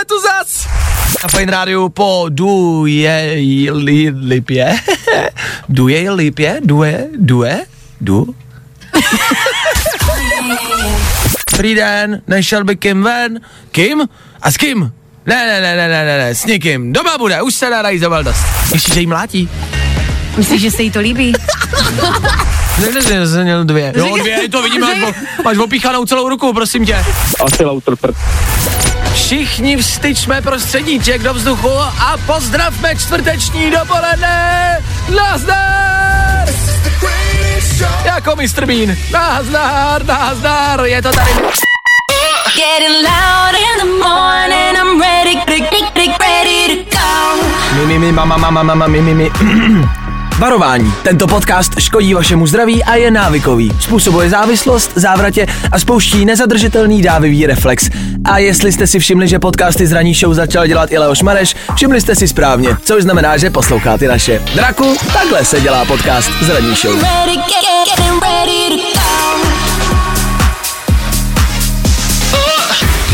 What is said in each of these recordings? jsme tu zas! Na Fajn rádiu po Due Lipě. Dobrý den, nešel by Kim ven? Kim? A s kým? Ne, s nikým. Doma bude, už se narají za veldost. Ještě, že jí mlátí. Myslíš, že se jí to líbí? Ne, jsem měl dvě. Jo, dvě, to vidím, máš opíchanou celou ruku, prosím tě. Asi lauter prd. Všichni vstyčme prostředníček do vzduchu a pozdravme čtvrteční dopoledne. Nazdar! Jako Mr. Bean. Nazdar, je to tady. Mimi. Varování. Tento podcast škodí vašemu zdraví a je návykový. Způsobuje závislost, závratě a spouští nezadržitelný dávivý reflex. A jestli jste si všimli, že podcasty z ranní show začal dělat i Leoš Mareš, všimli jste si správně, což znamená, že posloucháte naše. Draku, takhle se dělá podcast z ranní show.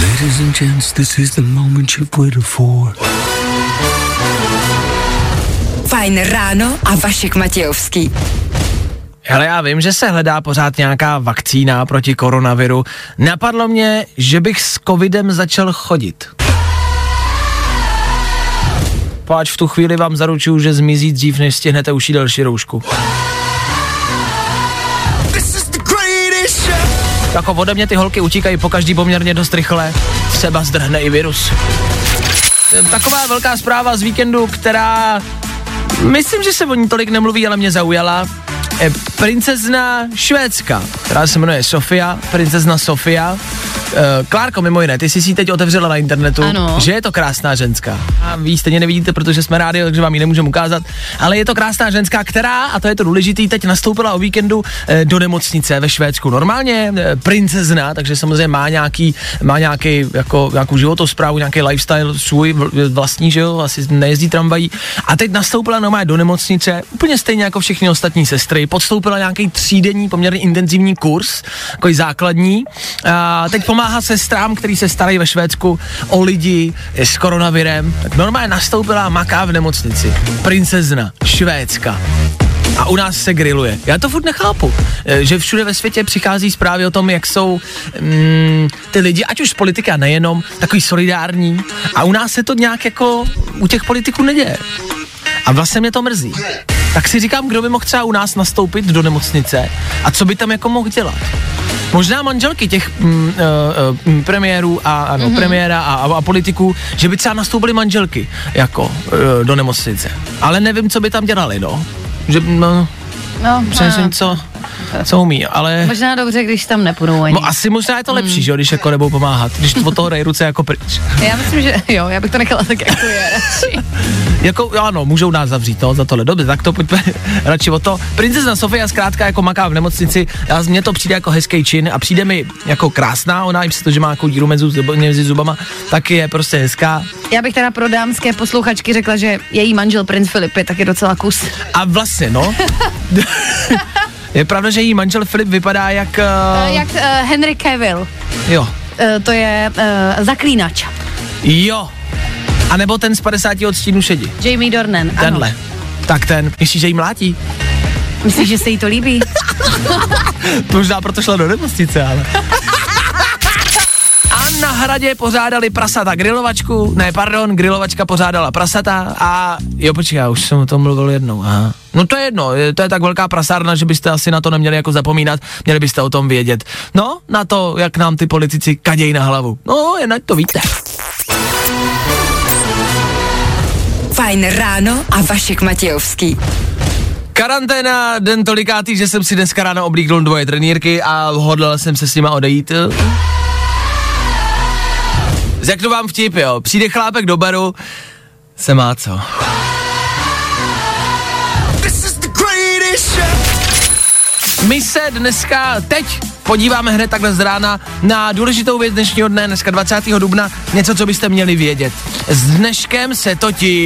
Ladies and gents, this is the moment you've waited for. Fajn ráno a Vašek Matějovský. Hele, já vím, že se hledá pořád nějaká vakcína proti koronaviru. Napadlo mě, že bych s covidem začal chodit. Páč, v tu chvíli vám zaručuju, že zmizí dřív, než stihnete ušít další roušku. Tako ode mě ty holky utíkají po každý poměrně dost rychle. Seba zdrhne i virus. Taková velká zpráva z víkendu, která... Myslím, že se o ní tolik nemluví, ale mě zaujala. Princezna Švédska, která se jmenuje Sofia, princezna Sofia. Klárko, mimo jiné, ty jsi si teď otevřela na internetu, ano. Že je to krásná ženská. A vy ji stejně nevidíte, protože jsme rádio, takže vám ji nemůžeme ukázat. Ale je to krásná ženská, která, a to je to důležitý, teď nastoupila o víkendu do nemocnice ve Švédsku. Normálně princezna, takže samozřejmě má nějakou životosprávu, nějaký lifestyle svůj vlastní, že jo, asi nejezdí tramvají. A teď nastoupila normálně do nemocnice, úplně stejně jako všechny ostatní sestry. Podstoupila nějaký třídenní poměrně intenzivní kurz, takový základní. A teď pomáhá sestrám, který se starají ve Švédsku o lidi s koronavirem. Tak normálně nastoupila, maká v nemocnici. Princezna Švédska. A u nás se grilluje. Já to furt nechápu, že všude ve světě přichází zprávy o tom, jak jsou ty lidi, ať už politika nejenom, takový solidární. A u nás se to nějak jako u těch politiků neděje. A vlastně mě to mrzí. Tak si říkám, kdo by mohl třeba u nás nastoupit do nemocnice a co by tam jako mohl dělat. Možná manželky těch premiérů premiéra a politiků, že by třeba nastoupily manželky jako do nemocnice. Ale nevím, co by tam dělali, no. Že, přesně co umí, ale... Možná dobře, když tam nepůjdou ani. Asi možná je to lepší, že jo, když jako nebudou pomáhat, když od toho dají ruce jako pryč. Já myslím, že jo, já bych to nechala tak, jak to je radši. Jako, ano, můžou nás zavřít, no, za tohle, dobře, tak to pojďme radši o to. Princezna Sofia zkrátka jako maká v nemocnici, mně to přijde jako hezký čin a přijde mi jako krásná, ona i přesto, že má jako díru mezi zubama, taky je prostě hezká. Já bych teda pro dámské posluchačky řekla, že její manžel Princ Filip je taky docela kus. A vlastně, no. Je pravda, že její manžel Filip vypadá jak... Jak Henry Cavill. Jo. To je zaklínač. Jo. A nebo ten z 50 odstínů šedi. Jamie Dornan, ano. Tenhle. Tak ten. Myslíš, že jí mlátí? Myslíš, že se jí to líbí? Možná proto šla do nemocnice, ale... Na Hradě pořádali prasata grilovačku, grilovačka pořádala prasata a jo, počkej, já už jsem o tom mluvil jednou, aha. No to je jedno, to je tak velká prasárna, že byste asi na to neměli jako zapomínat, měli byste o tom vědět. No, na to, jak nám ty politici kadějí na hlavu. No, jen ať to víte. Fajn ráno a Vašek Matějovský. Karanténa, den tolikátý, že jsem si dneska ráno oblíknul dvoje trenýrky a hodlal jsem se s nima odejít. Řeknu vám vtip, jo. Přijde chlápek do baru, se má co. My se dneska, teď, podíváme hned takhle z rána na důležitou věc dnešního dne, dneska 20. dubna, něco, co byste měli vědět. S dneškem se totiž...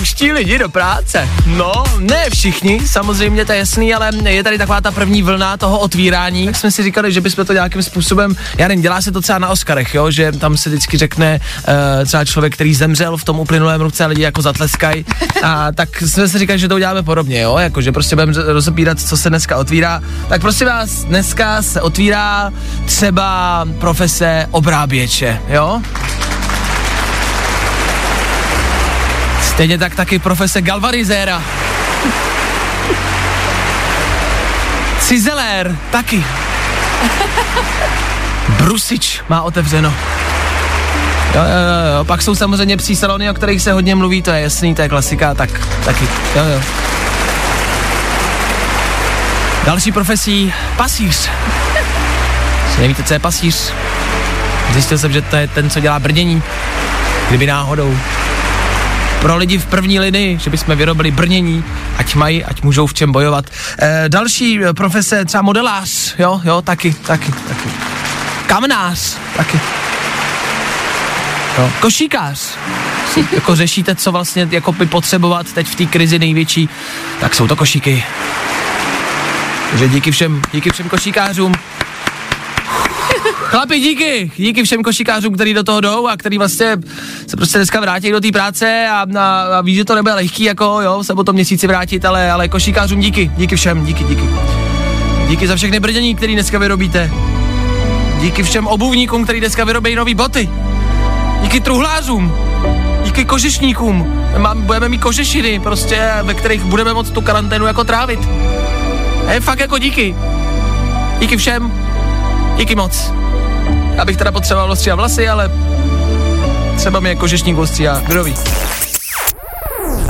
pouští lidi do práce. No, ne všichni, samozřejmě, to je jasný, ale je tady taková ta první vlna toho otvírání. Tak jsme si říkali, že bychom to nějakým způsobem, já nevím, dělá se to třeba na Oscarech, jo, že tam se vždycky řekne třeba člověk, který zemřel v tom uplynulém roce, a lidi jako zatleskají. A tak jsme si říkali, že to uděláme podobně, jo, jako že prostě budeme rozebírat, co se dneska otvírá. Tak prosím vás, dneska se otvírá třeba profese obráběče, jo? Stejně tak taky profese galvanizéra. Cizelér taky. Brusič má otevřeno. Jo. Pak jsou samozřejmě psí salony, o kterých se hodně mluví, to je jasný, to je klasika, tak taky. Jo. Další profesí, pasíř. Nevíte, co je pasíř? Zjistil jsem, že to je ten, co dělá brnění. Kdyby náhodou. Pro lidi v první linii, že bychom vyrobili brnění, ať můžou v čem bojovat. Další profese, třeba modelář, jo, taky. Kamnář, taky. Jo. Košíkář. Jako řešíte, co vlastně jako by potřebovat teď v té krizi největší, tak jsou to košíky. Takže díky všem košíkářům. Chlapi, díky všem košíkářům, kteří do toho jdou a kteří vlastně se prostě dneska vrátí do té práce a ví, že to nebude lehký, jako jo, se po tom měsíci vrátit, ale košíkářům díky všem. Díky za všechny brdění, který dneska vyrobíte. Díky všem obuvníkům, který dneska vyrobí nový boty. Díky truhlářům. Díky kožešníkům. Budeme mít kožešiny prostě, ve kterých budeme moct tu karanténu jako trávit. Fakt jako díky. Díky všem. Díky moc. Já bych teda potřeboval ostříhat vlasy, ale třeba mi jako žešník ostříhá, kdo ví.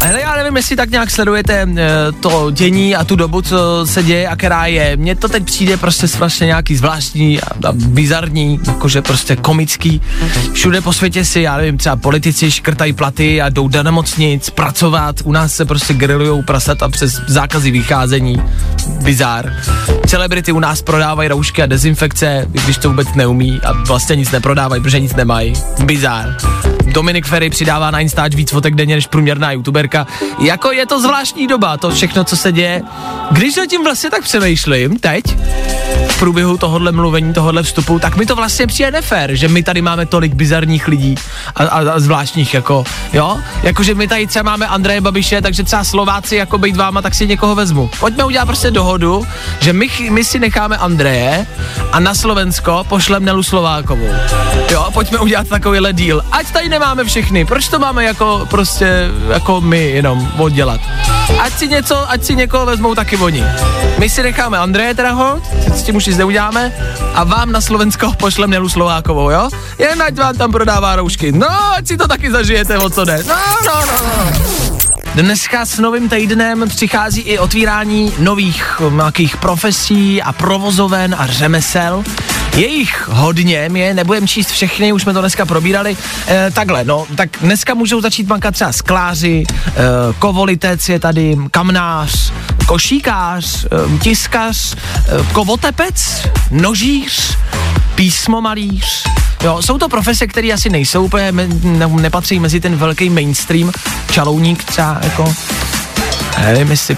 Hele, já nevím, jestli tak nějak sledujete to dění a tu dobu, co se děje a která je. Mně to teď přijde prostě strašně nějaký zvláštní a bizarní, jakože prostě komický. Všude po světě si, já nevím, třeba politici škrtají platy a jdou do nemocnic pracovat. U nás se prostě grillujou prasata přes zákazy vycházení. Bizár. Celebrity u nás prodávají roušky a dezinfekce, když to vůbec neumí a vlastně nic neprodávají, protože nic nemají. Bizár. Dominik Feri přidává na Instač víc fotek denně než průměrná youtuberka. Jako je to zvláštní doba, to všechno, co se děje. Když o tím vlastně tak přemýšlím teď, v průběhu tohohle mluvení, tohohle vstupu, tak mi to vlastně přijde nefér, že my tady máme tolik bizarních lidí a zvláštních, jako, jo? Jakože my tady třeba máme Andreje Babiše, takže třeba Slováci, jako bejt váma, tak si někoho vezmu. Pojďme udělat prostě dohodu, že my si necháme Andreje a na Slovensko pošleme Nelu Slovákovou. Jo, pojďme udělat takovýhle deal. Ať tady nemáme všechny, proč to máme jako prostě, jako my jenom oddělat. Ať si někoho vezmou taky oni. My si necháme Andreje teda hod, s tím už nic neuděláme a vám na Slovensko pošlem Nelu Slovákovou, jo? Jen ať vám tam prodává roušky. No, ať si to taky zažijete, o co jde. No. Dneska s novým týdnem přichází i otvírání nových nějakých profesí a provozoven a řemesel. Je jich hodně, my nebudeme číst všechny, už jsme to dneska probírali. Tak dneska můžou začít bankat třeba skláři, kovolitec je tady, kamnář, košíkář, tiskař, kovotepec, nožíř, písmomalíř. Jo, jsou to profese, které asi nejsou úplně, nepatří mezi ten velký mainstream, čalouník třeba, jako, nevím, jestli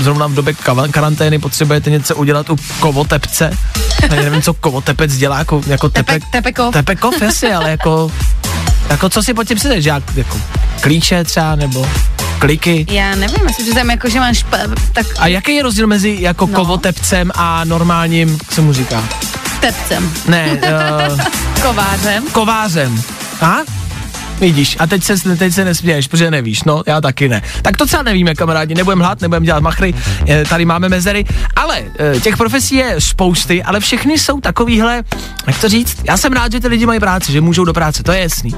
zrovna v době karantény potřebujete něco udělat u kovotepce, já nevím, co kovotepec dělá, jako tepekov, jasně, ale jako co si pod tím sedeš, jako klíče třeba, nebo kliky. Já nevím, jestli tam jako, že máš tak... A jaký je rozdíl mezi jako kovotepcem a normálním, jak se mu říká? Tepcem. Ne. Kovářem. A? Vidíš, a teď se nesměješ, protože nevíš, no, já taky ne. Tak to třeba nevíme, kamarádi, nebudeme hlát, nebudeme dělat machry, tady máme mezery, ale těch profesí je spousty, ale všechny jsou takovýhle, jak to říct, já jsem rád, že ty lidi mají práci, že můžou do práce, to je jasný,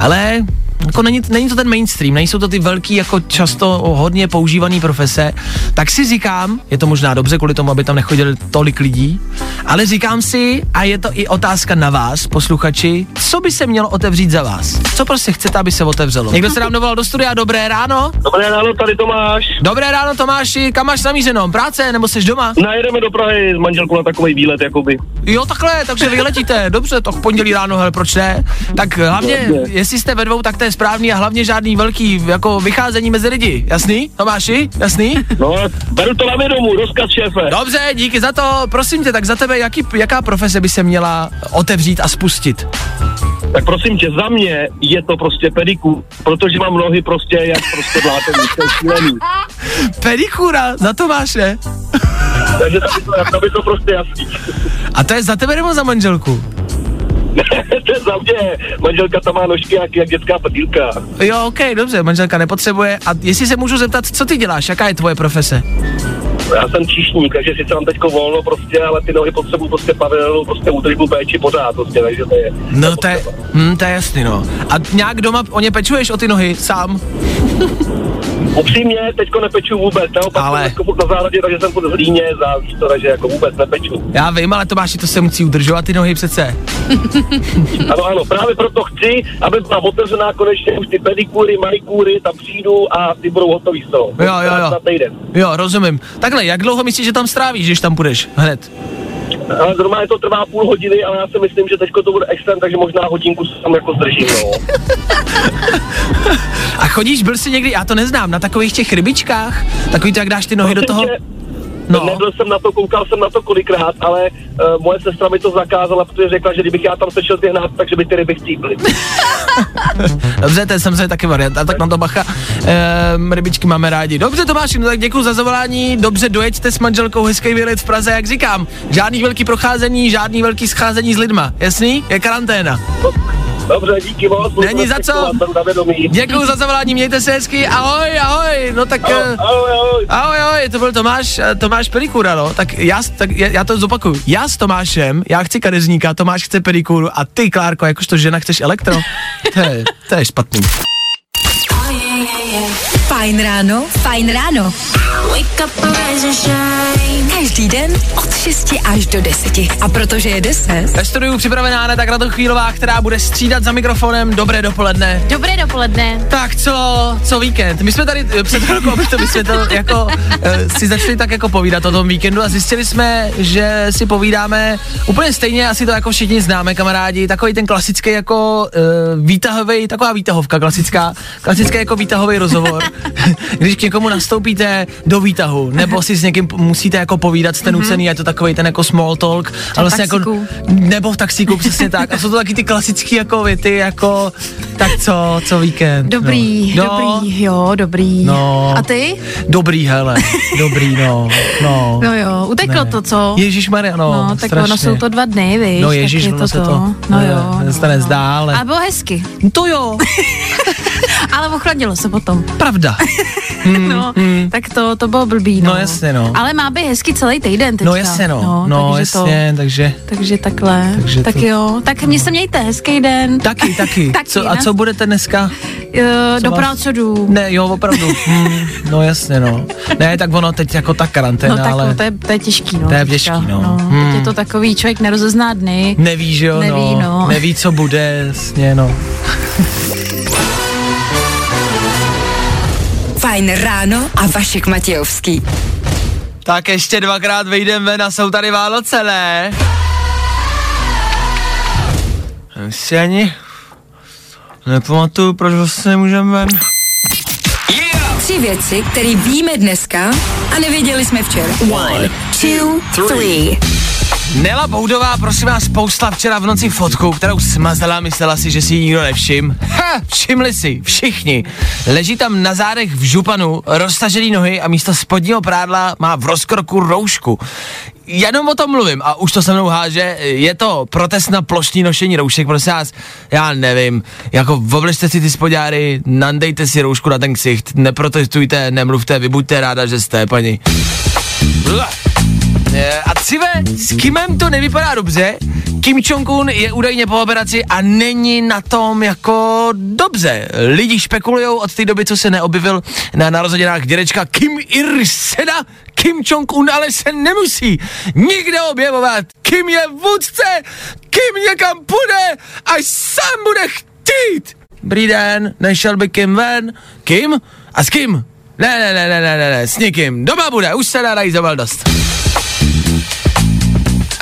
ale... Jako není to ten mainstream, nejsou to ty velký, jako často hodně používaný profese, tak si říkám, je to možná dobře kvůli tomu, aby tam nechodili tolik lidí, ale říkám si, a je to i otázka na vás, posluchači, co by se mělo otevřít za vás? Co prostě chcete, aby se otevřelo? Někdo se nám dovolal do studia, dobré ráno? Dobré ráno, tady Tomáš. Dobré ráno, Tomáši, kam máš zamířeno? Práce, nebo jsi doma? Najedeme do Prahy s manželkou na takovej výlet, jakoby. Jo, takhle, takže vyletíte, dobře, to v pondělí ráno, hele, proč ne? Tak hlavně, jestli jste ve dvou, tak je správný a hlavně žádný velký jako vycházení mezi lidi. Jasný? Tomáši? Jasný? No, beru to na vědomu, rozkaz šéfe. Dobře, díky za to. Prosím tě, tak za tebe jaká profese by se měla otevřít a spustit? Tak prosím tě, za mě je to prostě pedikůr, protože mám nohy prostě jak prostě vlátený, to je šílený. Pedikůra, za Tomáše. Takže to by to prostě jasný. A to je za tebe nebo za manželku? To je za mě, manželka tam má nožky jak dětská patýlka. Jo, okej, dobře, manželka nepotřebuje. A jestli se můžu zeptat, co ty děláš, jaká je tvoje profese? Já jsem číšník, takže sice mám teďko volno prostě, ale ty nohy potřebuji prostě pavilonu, prostě údržbu péči pořád prostě, takže to je... No to je jasný, no. A nějak doma o ně pečuješ o ty nohy sám? Upřímně, teďko nepeču vůbec, naopak na zárodě, takže jsem pod zlíně, takže jako vůbec nepeču. Já vím, ale Tomáši, to se musí udržovat ty nohy přece. Ano, právě proto chci, aby byla otevřená konečně už ty pedikůry, manikůry, tam přijdu a ty budou hotový z toho. Jo, rozumím. Takhle, jak dlouho myslíš, že tam strávíš, když tam půjdeš hned? Ale normálně to trvá půl hodiny, ale já si myslím, že teďko to bude extrém, takže možná hodinku se tam jako zdržím, no. A chodíš, byl jsi někdy, já to neznám, na takových těch rybičkách? Takový to, jak dáš ty nohy do toho... No. Nebyl jsem na to, koukal jsem na to kolikrát, ale moje sestra mi to zakázala, protože řekla, že kdybych já tam sešel zjehnat, takže by ty ryby chcíply. Dobře, to je samozřejmě taky varianta, tak na to bacha, rybičky máme rádi. Dobře Tomáši, no tak děkuji za zavolání, dobře dojeďte s manželkou, hezký výlet v Praze, jak říkám, žádný velký procházení, žádný velký scházení s lidma, jasný? Je karanténa. Dobře, díky moc. Není za co. Děkuju za zavolání, mějte se hezky, ahoj, ahoj. No tak, ahoj, to byl Tomáš Pelikůra, no. Tak já to zopakuju, já s Tomášem, já chci kadeřníka, Tomáš chce pedikůru a ty, Klárko, jakožto žena chceš elektro. To je špatný. Fajn ráno, fajn ráno. Každý den od 6 až do 10. A protože je 10. Ve studiu připravená Aneta Kratochvílová, která bude střídat za mikrofonem. Dobré dopoledne. Dobré dopoledne. Tak co víkend? My jsme tady před chvilkou, abych to vysvětlil, jako si začali tak jako povídat o tom víkendu a zjistili jsme, že si povídáme úplně stejně, asi to jako všichni známe, kamarádi, takový ten klasický jako výtahový, taková výtahovka klasická, klasický jako výtahový rozhovor. Když k někomu nastoupíte do výtahu, nebo si s někým musíte jako povídat, jste nucený, je to takový ten jako small talk, ale vlastně jako, nebo v taxíku, přesně tak. A jsou to taky ty klasický jako věty, jako tak co víkend. Dobrý, no. Dobrý. No. A ty? Dobrý, hele, dobrý. No jo, uteklo ne. To, co? Ježišmarja, no, tak strašně. No, jsou to 2 dny, víš. No ježiš, tak je to. No jo. Nestane zdále. A bylo hezky. To jo. Ale ochladilo se potom. Pravda. Tak to bylo blbý, no. No jasně, no. Ale má být hezky celý týden teďka. No jasně, no. No takže jasně, takže... Takže takhle. Takže tak to, jo. Tak mě se mějte, hezký den. Taky. A co budete dneska? Do práce jdu. Ne, jo, opravdu. No jasně, no. Ne, tak ono teď jako ta karanténa, no, tak, ale... No tak, to je těžký, no. To je těžký, no. Teď je to takový, člověk nerozezná dny. Neví, že jo, no. Neví, co bude, jasně, no. Fajn ráno a Vašek Matějovský. Tak ještě 2krát vejdeme ven a jsou tady Vánoce, ne? Já si ani nepamatuju, proč vlastně nemůžeme ven. 3 věci, které víme dneska a nevěděli jsme včera. 1, 2, 3. Nela Boudová, prosím vás, poustla včera v noci fotku, kterou smazala a myslela si, že si ji nikdo nevšiml. Všimli si, všichni. Leží tam na zádech v županu, roztažený nohy a místo spodního prádla má v rozkroku roušku. Jenom o tom mluvím a už to se mnou háže, je to protest na plošní nošení roušek, prosím vás, já nevím, jako oblečte si ty spodňáry, nandejte si roušku na ten ksicht, neprotestujte, nemluvte, vy buďte ráda, že jste, paní. A cive, s Kimem to nevypadá dobře, Kim Jong-un je údajně po operaci a není na tom jako dobře. Lidi špekulujou od té doby, co se neobjevil na narozeninách dědečka Kim Ir Sena, Kim Jong-un ale se nemusí nikde objevovat. Kim je vůdce, Kim někam půjde, až sám bude chtít. Dobrý den, nešel by Kim ven? Kim? A s kým? Ne, s nikým. Doma bude, už se nadají za veldost.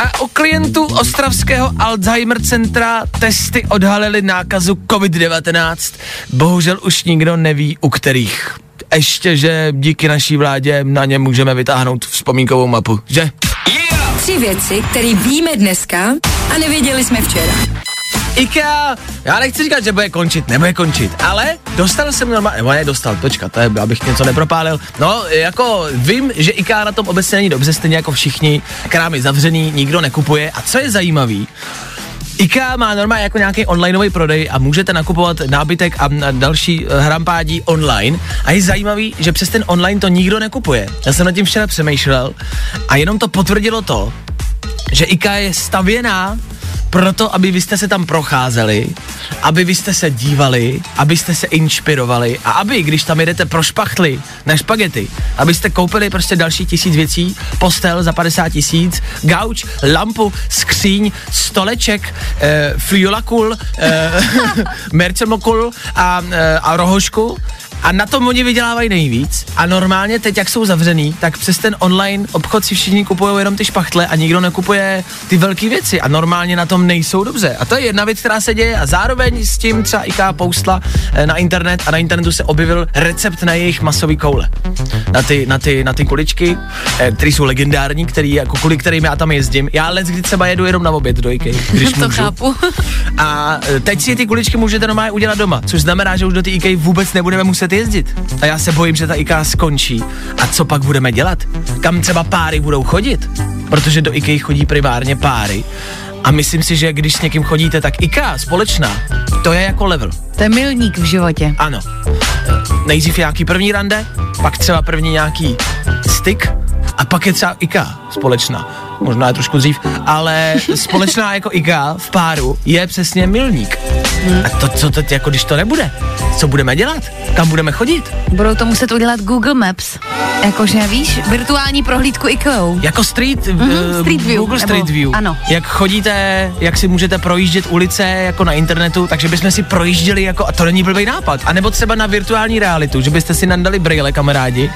A o klientů Ostravského Alzheimer centra testy odhalily nákazu COVID-19. Bohužel už nikdo neví, u kterých. Ještě, že díky naší vládě na ně můžeme vytáhnout vzpomínkovou mapu, že? Yeah! 3 věci, které víme dneska a nevěděli jsme včera. IKEA, já nechci říkat, že nebude končit, ale dostal jsem normálně, abych něco nepropálil, vím, že IKEA na tom obecně není dobře, stejně jako všichni, krámy zavřený, nikdo nekupuje a co je zajímavý, IKEA má normálně jako nějaký onlineový prodej a můžete nakupovat nábytek a další hrampádí online a je zajímavý, že přes ten online to nikdo nekupuje. Já jsem nad tím včera přemýšlel a jenom to potvrdilo to, že IKEA je stavěná proto, aby vy jste se tam procházeli, aby vy jste se dívali, abyste se inspirovali a aby, když tam jedete pro špachtly na špagety, abyste koupili prostě další 1000 věcí, postel za 50 000, gauč, lampu, skříň, stoleček, fliolakul, mercemokul a rohošku. A na tom oni vydělávají nejvíc a normálně teď, jak jsou zavřený, tak přes ten online obchod si všichni kupují jenom ty špachtle a nikdo nekupuje ty velké věci a normálně na tom nejsou dobře. A to je jedna věc, která se děje a zároveň s tím třeba IKEA poustla na internet a na internetu se objevil recept na jejich masový koule. Na ty kuličky, které jsou legendární, kvůli kterým já tam jezdím. Já leckdy třeba jedu jenom na oběd do IKEA, když to můžu. Chápu. A teď si ty kuličky můžete normálně udělat doma, což znamená, že už do té IKEA vůbec nebudeme muset jezdit. A já se bojím, že ta IKEA skončí. A co pak budeme dělat? Kam třeba páry budou chodit? Protože do IKEA chodí primárně páry. A myslím si, že když s někým chodíte, tak IKEA společná, to je jako level. To je milník v životě. Ano. Nejdřív nějaký první rande, pak třeba první nějaký styk a pak je třeba IKEA společná. Možná je trošku dřív, ale společná jako IKEA v páru je přesně milník. A to, co teď, jako když to nebude? Co budeme dělat? Kam budeme chodit? Budou to muset udělat Google Maps. Jakože, víš, virtuální prohlídku IKEA. Jako Street View. Google Street View. Ano. Jak chodíte, jak si můžete projíždět ulice jako na internetu, takže bychom si projížděli jako, a to není blbý nápad, a nebo třeba na virtuální realitu, že byste si nandali brýle, kamarádi,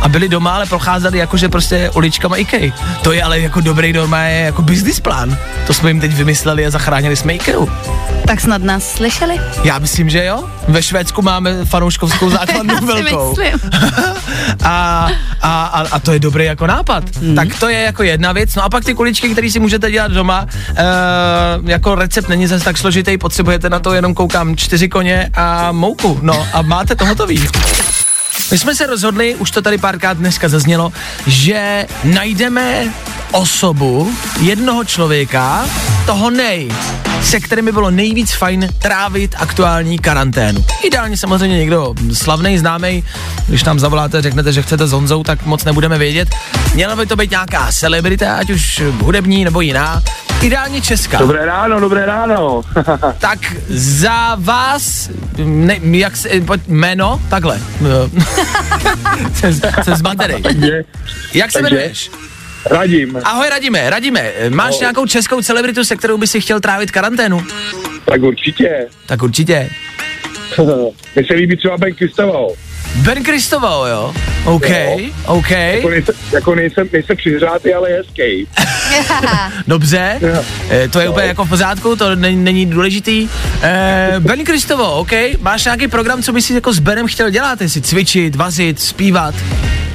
a byli doma, ale procházeli jakože prostě uličkama IKEA. To je ale jako dobrý normálně jako business plán. To jsme jim teď vymysleli a zachránili jsme IKEA. Tak snad nás slyšeli? Já myslím, že jo. Ve Švédsku máme fanouškovskou základnu velkou. A to je dobrý jako nápad. Tak to je jako jedna věc. No a pak ty kuličky, které si můžete dělat doma, jako recept není zase tak složitý, potřebujete na to jenom koukám 4 koně a mouku. No a máte to hotový. My jsme se rozhodli, už to tady párkrát dneska zaznělo, že najdeme osobu, jednoho člověka, toho se kterými bylo nejvíc fajn trávit aktuální karanténu. Ideálně samozřejmě někdo slavnej, známej, když nám zavoláte, řeknete, že chcete s Honzou, tak moc nebudeme vědět. Měla by to být nějaká celebrita, ať už hudební nebo jiná. Ideálně česká. Dobré ráno. Tak za vás, ne, jak se, jméno, takhle. Jsem zmatenej. Jak se jmenuješ? Radim. Ahoj Radime, máš nějakou českou celebritu, se kterou by si chtěl trávit karanténu? Tak určitě. Mně se líbí třeba Ben Cristovao. Ben Cristovao, jo? OK. Nejsem přihřátý, ale hezký. Dobře, to je úplně jako v pořádku, to není důležitý. Ben Cristovao, OK. Máš nějaký program, co bys si jako s Benem chtěl dělat? Jestli cvičit, vařit, zpívat?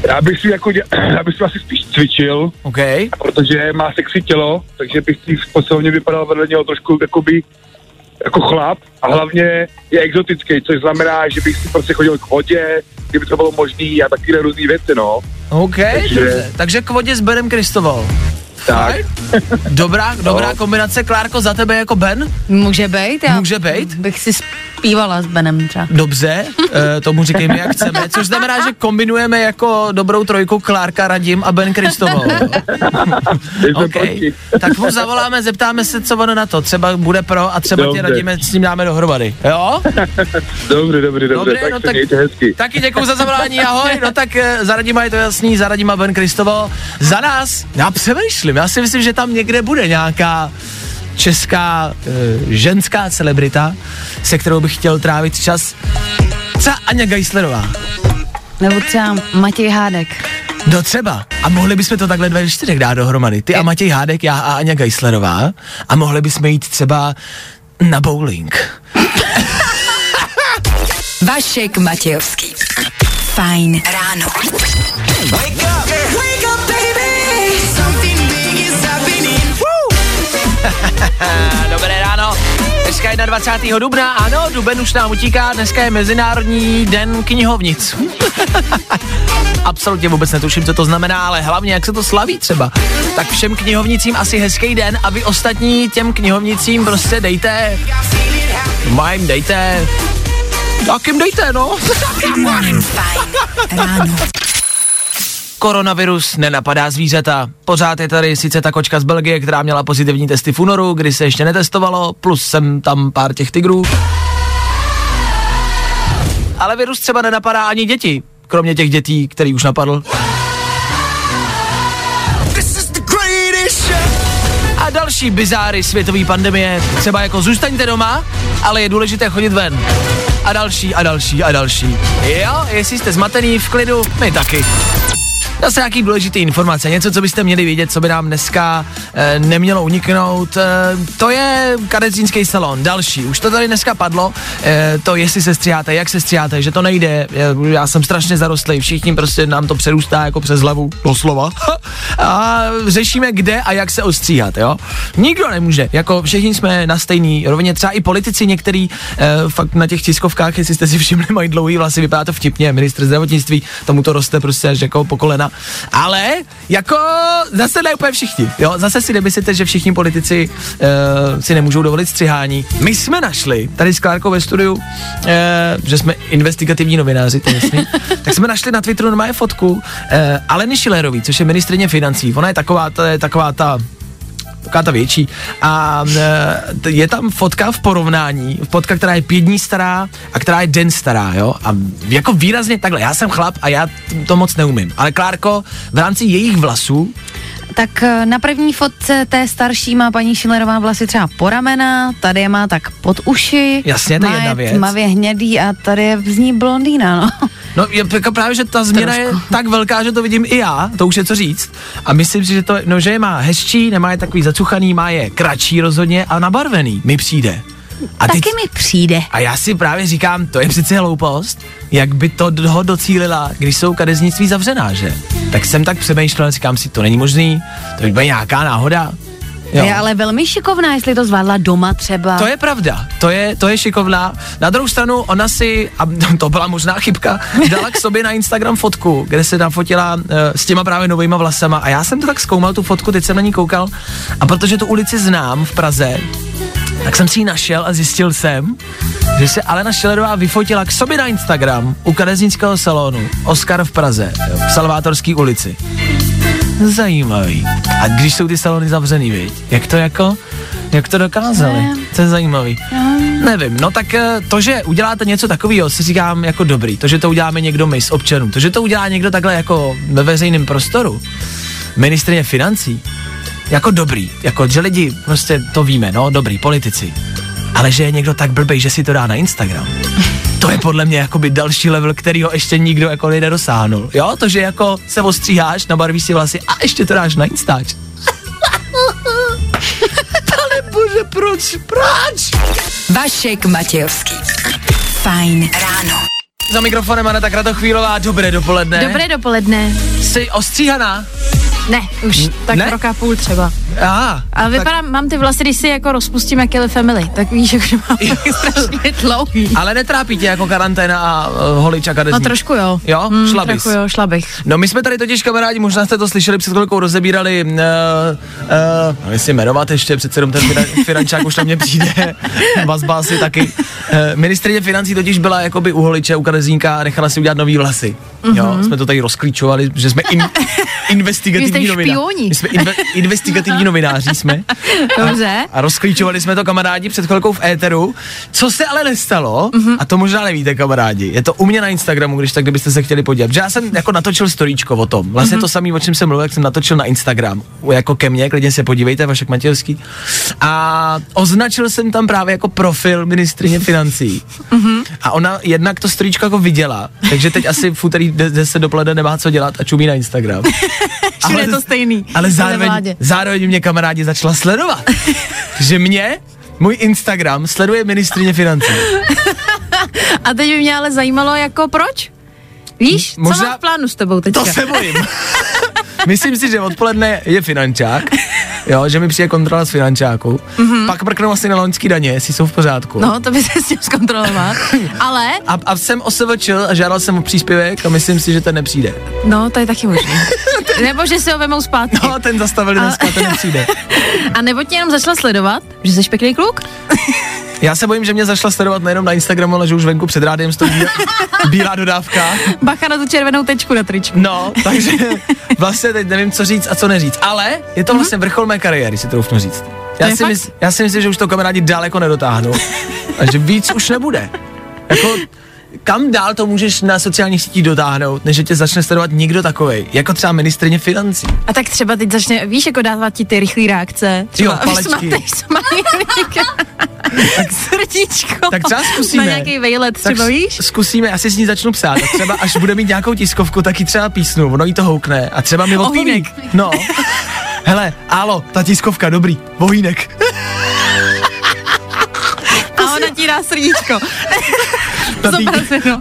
Já bych si asi spíš cvičil, okay. Protože má sexy tělo, takže bych si posledně vypadal vedle něho trošku jako chlap a hlavně je exotický, což znamená, že bych si prostě chodil k vodě, kdyby to bylo možný a takové různý věci, no. OK, takže k vodě s Benem Cristovao. Tak. Dobrá kombinace, Klárko, za tebe jako Ben? Může bejt. Bych si zpívala s Benem třeba. Dobře, tomu říkejme jak chceme, což znamená, že kombinujeme jako dobrou trojku Klárka, Radim a Ben Cristovao. Okay. Tak mu zavoláme, zeptáme se, co ono na to, třeba bude pro a třeba dobře. Tě Radíme, s ním dáme dohromady, jo? Dobře, tak se mějte hezky. Taky děkuju za zavolání, ahoj, tak za Radima je to jasný, za Radima Ben Cristovao, za nás, já přemýšlím. Já si myslím, že tam někde bude nějaká česká ženská celebrita, se kterou bych chtěl trávit čas. Třeba Aňa Geislerová. Nebo třeba Matěj Hádek. No třeba. A mohli bychom to takhle 24 dát dohromady. Ty a Matěj Hádek, já a Aňa Geislerová. A mohli bychom jít třeba na bowling. Vašek Matějovský. Fajn ráno. Wake up, baby. Something big is happening. Dobré ráno. Dneska je 21. dubna, ano, duben už nám utíká, dneska je Mezinárodní den knihovnic. Absolutně vůbec netuším, co to znamená, ale hlavně, jak se to slaví třeba. Tak všem knihovnicím asi hezký den a vy ostatní těm knihovnicím prostě dejte, jim dejte, tak jim dejte, no. Koronavirus nenapadá zvířata. Pořád je tady sice ta kočka z Belgie, která měla pozitivní testy v únoru, kdy se ještě netestovalo, plus jsem tam pár těch tigrů. Ale virus třeba nenapadá ani děti, kromě těch dětí, který už napadl. A další bizáry světové pandemie, třeba jako zůstaňte doma, ale je důležité chodit ven. A další, a další, a další. Jo, jestli jste zmatený, v klidu, my taky. Zase nějaký důležitý informace, něco, co byste měli vědět, co by nám dneska nemělo uniknout, to je kadeřínský salon, další, už to tady dneska padlo, to jestli se stříháte, jak se stříháte, že to nejde, já jsem strašně zarostlý, všichni prostě nám to přerůstá jako přes hlavu, doslova, a řešíme kde a jak se ostříhat, jo, nikdo nemůže, jako všichni jsme na stejný rovině, třeba i politici některý, fakt na těch tiskovkách, jestli jste si všimli, mají dlouhý vlasy, vypadá to vtipně, ministr zdravotnictví, tomu to roste prostě až jako po kolena. Ale jako zase ne úplně všichni, jo, zase si nemyslíte, že všichni politici si nemůžou dovolit střihání. My jsme našli, tady s Klárkou ve studiu, že jsme investigativní novináři, to jasný, tak jsme našli na Twitteru normálně fotku Aleny Schillerový, což je ministryně financí, ona je taková ta větší a je tam fotka v porovnání, fotka, která je 5 dní stará a která je den stará, jo, a jako výrazně takhle, já jsem chlap a já to moc neumím, ale Klárko, v rámci jejich vlasů. Tak na první fotce té starší má paní Schillerová vlasy třeba po ramena, tady je má tak pod uši. Jasně, to je jedna věc. Tmavě hnědý a tady je z ní blondýna, no. No je právě, že ta změna je tak velká, že to vidím i já, to už je co říct. A myslím si, že to, no, že je má hezčí, nemá je takový zacuchaný, má je kratší rozhodně a nabarvený, mi přijde. A taky teď, mi přijde. A já si právě říkám, to je přece hloupost, jak by to ho docílila, když jsou kadeřnictví zavřená, že? Tak jsem tak přemýšlel, říkám si, to není možný, to by byla nějaká náhoda. Jo. Je ale velmi šikovná, jestli to zvládla doma třeba. To je pravda, to je šikovná. Na druhou stranu ona si, a to byla možná chybka, dala k sobě na Instagram fotku, kde se tam fotila s těma právě novejma vlasama a já jsem to tak zkoumal tu fotku, teď jsem na ní koukal a protože tu ulici znám v Praze, tak jsem si ji našel a zjistil jsem, že se Alena Schillerová vyfotila k sobě na Instagram u kadeřnického salonu Oscar v Praze, v Salvátorské ulici. Zajímavý. A když jsou ty salony zavřený, viď? Jak to dokázali? To je zajímavý. Nevím, no tak to, že uděláte něco takového, si říkám jako dobrý, to, že to uděláme někdo my z občanů, to, že to udělá někdo takhle jako ve veřejném prostoru, ministryně financí, jako dobrý, jako že lidi prostě to víme, no dobrý, politici, ale že je někdo tak blbej, že si to dá na Instagram. To je podle mě jakoby další level, kterýho ještě nikdo jako nedosáhnul. Jo, to, že jako se ostříháš, nabarvíš si vlasy a ještě to dáš na Instač. Ale bože, proč? Vašek Matějovský. Fajn ráno. Za mikrofonem Anna Kratochvílová, dobré dopoledne. Dobré dopoledne. Jsi ostříhaná? Ne, už tak ne? 1,5 třeba. Aha, a vypadám, mám ty vlasy, když si jako rozpustím jak Kelly Family, tak víš, že mám tak strašně dlouhý. Ale netrápí tě jako karanténa a holič a kadeřník? No trošku jo. Jo? Šla bys? Trochu jo, šla bych. No my jsme tady totiž, kamarádi, možná jste to slyšeli, před chvilkou rozebírali, jestli jmenovat ještě, přece jenom ten finančák už na mě přijde, vazba asi taky. Ministryně financí totiž byla jakoby u holiče, u kadeřníka a nechala si udělat nový vlasy. Jo, jsme to tady rozklíčovali, že jsme investigativní novináři. My jsme investigativní novináři jsme. Dobře. A rozklíčovali jsme to, kamarádi, před chvilkou v éteru. Co se ale nestalo, a to možná nevíte, kamarádi, je to u mě na Instagramu, když tak, kdybyste se chtěli podívat. Že já jsem jako natočil storíčko o tom. Vlastně to samý, o čem jsem mluvil, jak jsem natočil na Instagram. Jako ke mně, klidně se podívejte, Vašek Matějovský. A označil jsem tam právě jako profil ministryně financí. A ona jednak to storíčko jako viděla, takže teď asi v úterý 10 dopoledne nemá co dělat a čumí na Instagram. Ale je to stejný. Ale zároveň mě kamarádi začala sledovat. Že mě, můj Instagram, sleduje ministryně financí. A teď by mě ale zajímalo, jako proč? Víš, možná, co mám v plánu s tebou teďka? To se bojím. Myslím si, že odpoledne je finančák, jo, že mi přijde kontrola z finančáku, pak prknou asi na loňský daně, jestli jsou v pořádku. No, to by se s tím zkontrolovat, ale... A jsem osvčil a žádal jsem o příspěvek a myslím si, že ten nepřijde. No, to je taky možné. Nebo že si ho vemou zpátky. No, ten zastavili dneska, ten nepřijde. A nebo tě jenom začala sledovat, že jsi pěkný kluk? Já se bojím, že mě zašla sledovat nejenom na Instagramu, ale že už venku před rádiem stojí bílá dodávka. Bacha na tu červenou tečku na tričku. No, takže vlastně teď nevím, co říct a co neříct. Ale je to vlastně vrchol mé kariéry, si to doufnu říct. Já si myslím, že už to kamarádi daleko nedotáhnou. A že víc už nebude. Jako, kam dál to můžeš na sociálních sítích dotáhnout, než že tě začne sledovat někdo takovej, jako třeba ministryně financí. A tak třeba teď začne, víš, jako dávat ti ty rychlé reakce. Třeba, jo, palečky. Srdíčko. Tak třeba zkusíme. Na nějaký vejlet třeba, víš? Zkusíme, já si s ní začnu psát. A třeba až bude mít nějakou tiskovku, tak ji třeba písnu, ono jí to houkne. A třeba mi odpíví. No. Hele, álo, ta tiskovka, dobrý, vohýnek. A ona ti dá srdíčko.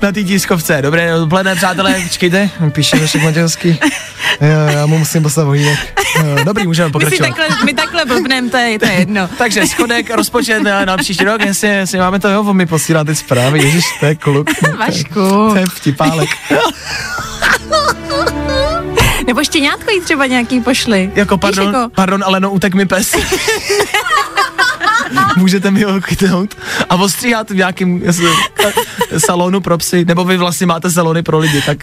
Na té tiskovce. Dobré dopoledne, přátelé, počkejte, píše Vašek Matějovský. Já mu musím poslat vojínek. Dobrý, můžeme pokračovat. My takhle blbneme, to je jedno. Takže schodek, rozpočet na příští rok, jestli máme to, jo, mi posílá ty zprávy, ježiš, to je kluk. Vašku. To je vtipálek. Nebo štěňátko jí třeba nějaký pošli. Jako pardon, Aleno, utek mi pes. Můžete mi ho chytnout a ostříhat v nějakém salonu pro psy, nebo vy vlastně máte salony pro lidi, tak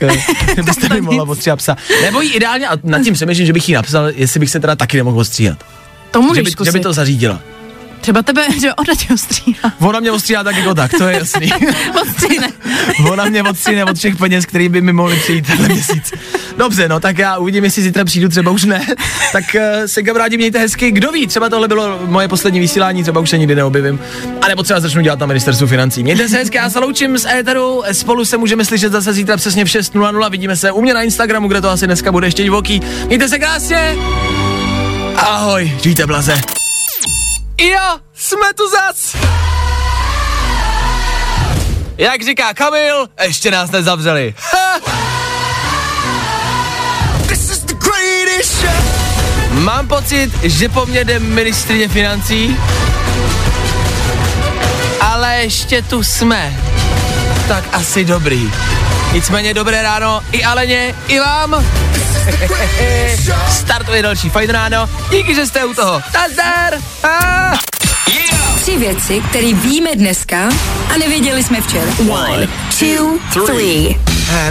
byste mi mohla ostříhat psa. Nebo jí ideálně, a nad tím přemýšlím, že bych jí napsal, jestli bych se teda taky nemohl ostříhat. To můžeš zkusit. Že by to zařídila. Třeba tebe, že ona tě ostříhá. Ona mě ostříhá tak jako tak, to je jasný. Ona mě odstříhne od všech peněz, který by mi mohli přijít tenhle měsíc. Dobře, no tak já uvidím, jestli zítra přijdu, třeba už ne. Tak se, kamarádi, mějte hezky. Kdo ví, třeba tohle bylo moje poslední vysílání, třeba už se nikdy neobjevím. A nebo třeba začnu dělat na ministerstvu financí. Mějte se hezky, já se loučím z éteru. Spolu se můžeme slyšet zase zítra přesně v 6:00. Vidíme se u mě na Instagramu, kde to asi dneska bude ještě divoký. Mějte se krásně. Ahoj, žijte blaze. Jo, jsme tu zas! Jak říká Kamil, ještě nás nezavřeli. Ha! Mám pocit, že po mně jde ministryně financí, ale ještě tu jsme. Tak asi dobrý. Nicméně dobré ráno i Aleně, i vám. Startuje další Fajn ráno. Díky, že jste u toho. Nazdar! Yeah. 3 věci, které víme dneska a nevěděli jsme včera. 1, 2, 3.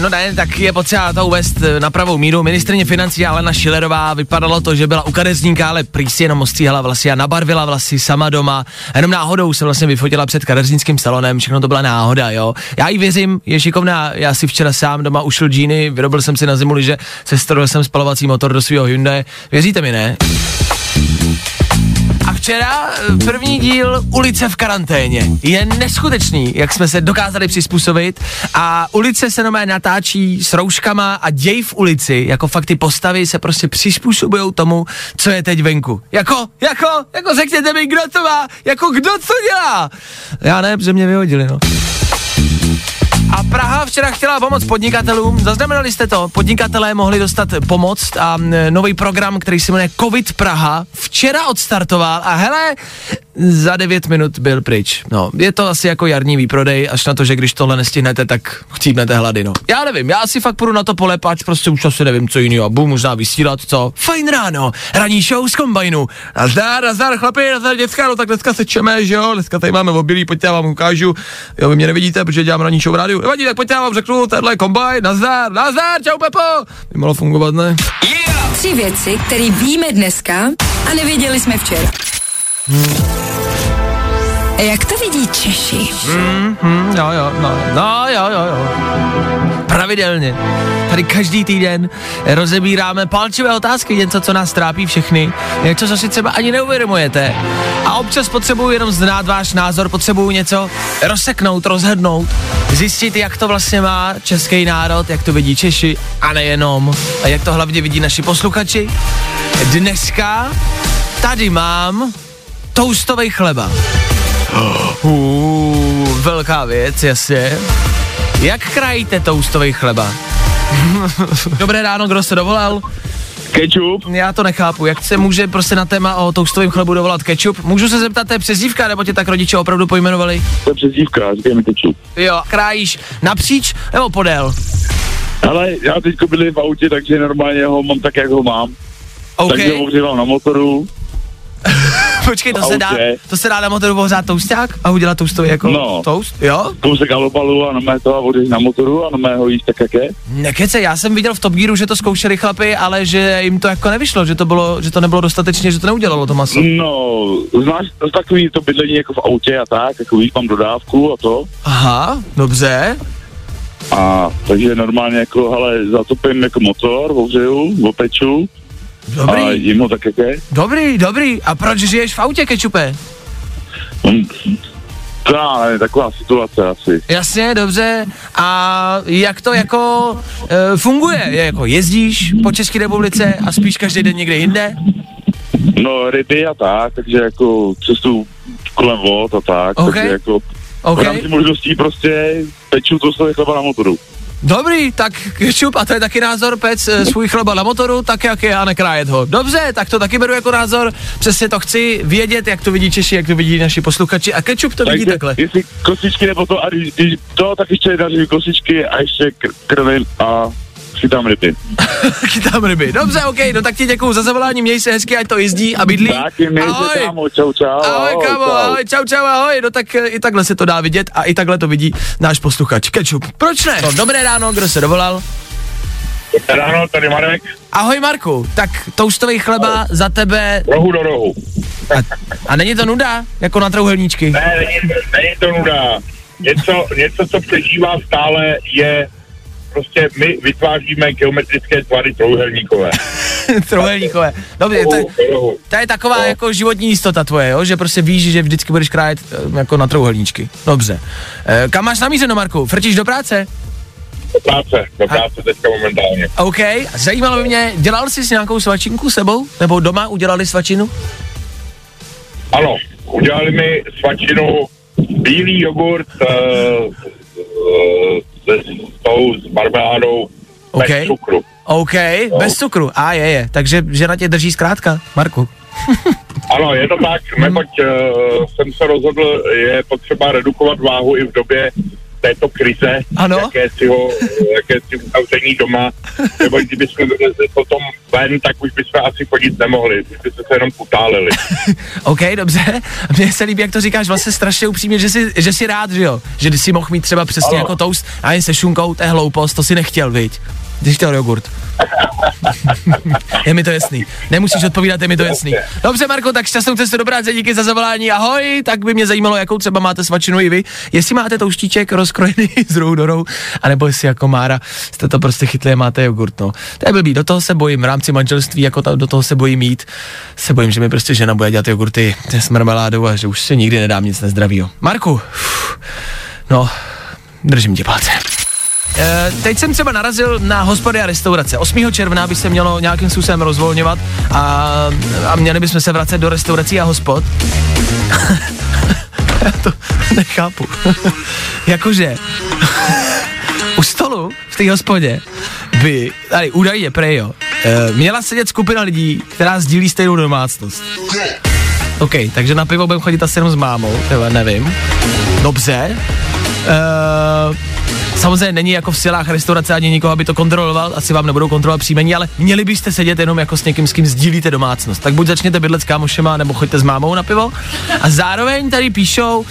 No ne, tak je potřeba to uvést na pravou míru. Ministryně financí Alena Schillerová, vypadalo to, že byla u kadeřníka, ale prý si jenom ostříhala vlasy a nabarvila vlasy sama doma. Jenom náhodou se vlastně vyfotila před kadeřnickým salonem, všechno to byla náhoda, jo. Já jí věřím, je šikovná, já si včera sám doma ušil džíny, vyrobil jsem si na zimu liže, sestrojil jsem spalovací motor do svého Hyundai. Věříte mi, ne? A včera první díl Ulice v karanténě. Je neskutečný, jak jsme se dokázali přizpůsobit a Ulice se normálně natáčí s rouškama a děj v ulici, jako fakt ty postavy se prostě přizpůsobujou tomu, co je teď venku. Jako řekněte mi, kdo to má, jako kdo co dělá. Já ne, protože mě vyhodili, no. A Praha včera chtěla pomoct podnikatelům, zaznamenali jste to, podnikatelé mohli dostat pomoc a nový program, který se jmenuje COVID Praha, včera odstartoval a hele, za 9 minut byl pryč. No, je to asi jako jarní výprodej, až na to, že když tohle nestihnete, tak chcípnete hlady, no. Já nevím, já asi fakt půjdu na to pole, páč, prostě už asi nevím, co jiného, a budu možná vysílat, co? Fajn ráno, ranní show z kombajnu. Nazdar chlapi, nazdar děcka, no tak dneska se čeme, že jo, dneska tady máme obilí, pojďte, já vám ukážu, jo, vy mě nevidíte, protože dělám ranní show v rádiu, nevadí, tak pojďte, já vám řeknu, tadyhle je kombajn, nazdar, nazdar, čau Pepo. By mohlo fungovat, ne? Yeah! 3 věci, které víme dneska a nevěděli jsme včera. Jak to vidí Češi? Jo. Pravidelně. Tady každý týden rozebíráme palčivé otázky, něco, co nás trápí všechny, něco, co si třeba ani neuvědomujete. A občas potřebuju jenom znát váš názor, potřebuju něco rozseknout, rozhodnout, zjistit, jak to vlastně má český národ, jak to vidí Češi a nejenom. A jak to hlavně vidí naši posluchači. Dneska tady mám toustovej chleba. Velká věc, jasně. Jak krajíte toustovej chleba? Dobré ráno, kdo se dovolal? Kečup. Já to nechápu, jak se může prostě na téma o toustovém chlebu dovolat kečup? Můžu se zeptat, to je přezdívka, nebo tě tak rodiče opravdu pojmenovali? To je přezdívka, říkají mi kečup. Jo, krájíš napříč nebo podél? Ale já teďko byli v autě, takže normálně ho mám tak, jak ho mám. Okay. Takže ho ohřívám na motoru. Počkej, to se dá na motoru ohřát tousták a udělat toustový jako toast, jo? Kousek alobalu a na mé to a odješ na motoru a na mé ho jíš tak, jak je. Nekece, já jsem viděl v Top Gearu, že to zkoušeli chlapi, ale že jim to jako nevyšlo, že to nebylo dostatečně, že to neudělalo to maso. No, znáš takový to bydlení jako v autě a tak, jako víš, mám dodávku a to. Aha, dobře. A takže normálně jako, hele, zatopím jako motor, ohřeju, opeču. Dobrý. A jim ho tak, jak je. Dobrý. A proč žiješ v autě, kečupe? Taková situace asi. Jasně, dobře. A jak to jako funguje? Jako jezdíš po České republice a spíš každý den někde jinde? No, ryby a tak, takže jako cestu kolem vod a tak. Okay. Takže jako v rámci možností prostě peču to se chleba na motoru. Dobrý, tak kečup, a to je taky názor, pec svůj chleba na motoru, tak jak je a nekrájet ho. Dobře, tak to taky beru jako názor, přesně to chci vědět, jak to vidí Češi, jak to vidí naši posluchači a kečup to vidí takhle. Jestli kosičky nebo to, a to tak ještě daří kosičky a ještě krvím a chytám ryby. Chytám ryby, dobře, okej, no tak ti děkuju za zavolání, měj se hezky, ať to jezdí a bydlí. Taky měj se, kámo, čau. Ahoj, kámo, ahoj, čau, ahoj, no tak i takhle se to dá vidět a i takhle to vidí náš posluchač Kečup. Proč ne? No, dobré ráno, kdo se dovolal? Dobré ráno, tady Marek. Ahoj Marku, tak toustovej chleba ahoj. Za tebe... Rohu do rohu. A není to nuda, jako na trouhelníčky? Ne, není to nuda. Něco, co přežívá stále, je... Prostě my vytváříme geometrické tvary trojúhelníkové. Trojúhelníkové. Dobře, to je taková jako životní jistota tvoje, jo? Že prostě víš, že vždycky budeš krájet jako na trojúhelníčky. Dobře. Kam máš namířeno, Marku? Frčíš do práce? Do práce teďka momentálně. OK, zajímalo by mě, dělal jsi nějakou svačinku s sebou? Nebo doma udělali svačinu? Ano, udělali mi svačinu bílý jogurt, s marmeládou bez cukru. OK, bez cukru, je. Takže žena tě drží zkrátka, Marku. Ano, je to tak, neboť jsem se rozhodl, je potřeba redukovat váhu i v době této krize, jaké si uzavření doma, nebo kdyby jsme vylezli potom ven, tak už bychom asi chodit nemohli, už bychom se jenom utálili. OK, dobře, mně se líbí, jak to říkáš, vlastně strašně upřímně, že jsi rád, že jo, že jsi mohl mít třeba přesně jako toast a jen se šunkou, to je hloupost, to si nechtěl, viď? Když chtěl jogurt. Je mi to jasný. Nemusíš odpovídat, je mi to jasný. Dobře, Marko, tak šťastnou cestu do práce, díky za zavolání, ahoj. Tak by mě zajímalo, jakou třeba máte svačinu i vy. Jestli máte touštíček rozkrojený z rohu do rohu, anebo jestli jako Mára jste to prostě chytli a máte jogurt, no. To je blbý, do toho se bojím, v rámci manželství, jako do toho se bojím jít. Se bojím, že mi prostě žena bude dělat jogurty s marmeládou a že už si nikdy nedám nic nezdravýho. Marku, držím tě palce. Teď jsem třeba narazil na hospody a restaurace. 8. června by se mělo nějakým způsobem rozvolňovat a měli bychom se vracet do restaurací a hospod. Já to nechápu. Jakože u stolu v té hospodě by, tady údajně prej, Měla sedět skupina lidí, která sdílí stejnou domácnost. OK, takže na pivo budeme chodit asi jenom s mámou, nevím. Dobře. Samozřejmě není jako v silách restaurace ani nikoho, aby to kontroloval, asi vám nebudou kontrolovat příjmení, ale měli byste sedět jenom jako s někým, s kým sdílíte domácnost. Tak buď začněte bydlet s kámošema, nebo choďte s mámou na pivo. A zároveň tady píšou,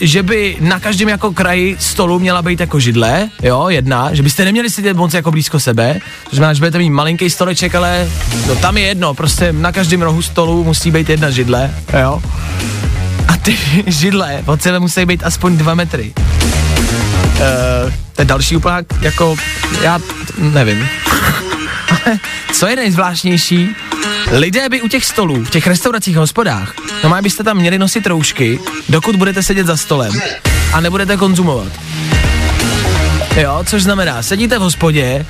že by na každém jako kraji stolu měla být jako židle, jo, jedna, že byste neměli sedět moc jako blízko sebe, což znamená, že budete mít malinký stoleček, ale no, tam je jedno, prostě na každém rohu stolu musí být jedna židle, jo. A ty židle od sebe musí být aspoň 2 metry. Ten další úplák, jako, já nevím. Co je nejzvláštnější? Lidé by u těch stolů, v těch restauracích a hospodách, no má byste tam měli nosit roušky, dokud budete sedět za stolem a nebudete konzumovat. Jo, což znamená, sedíte v hospodě,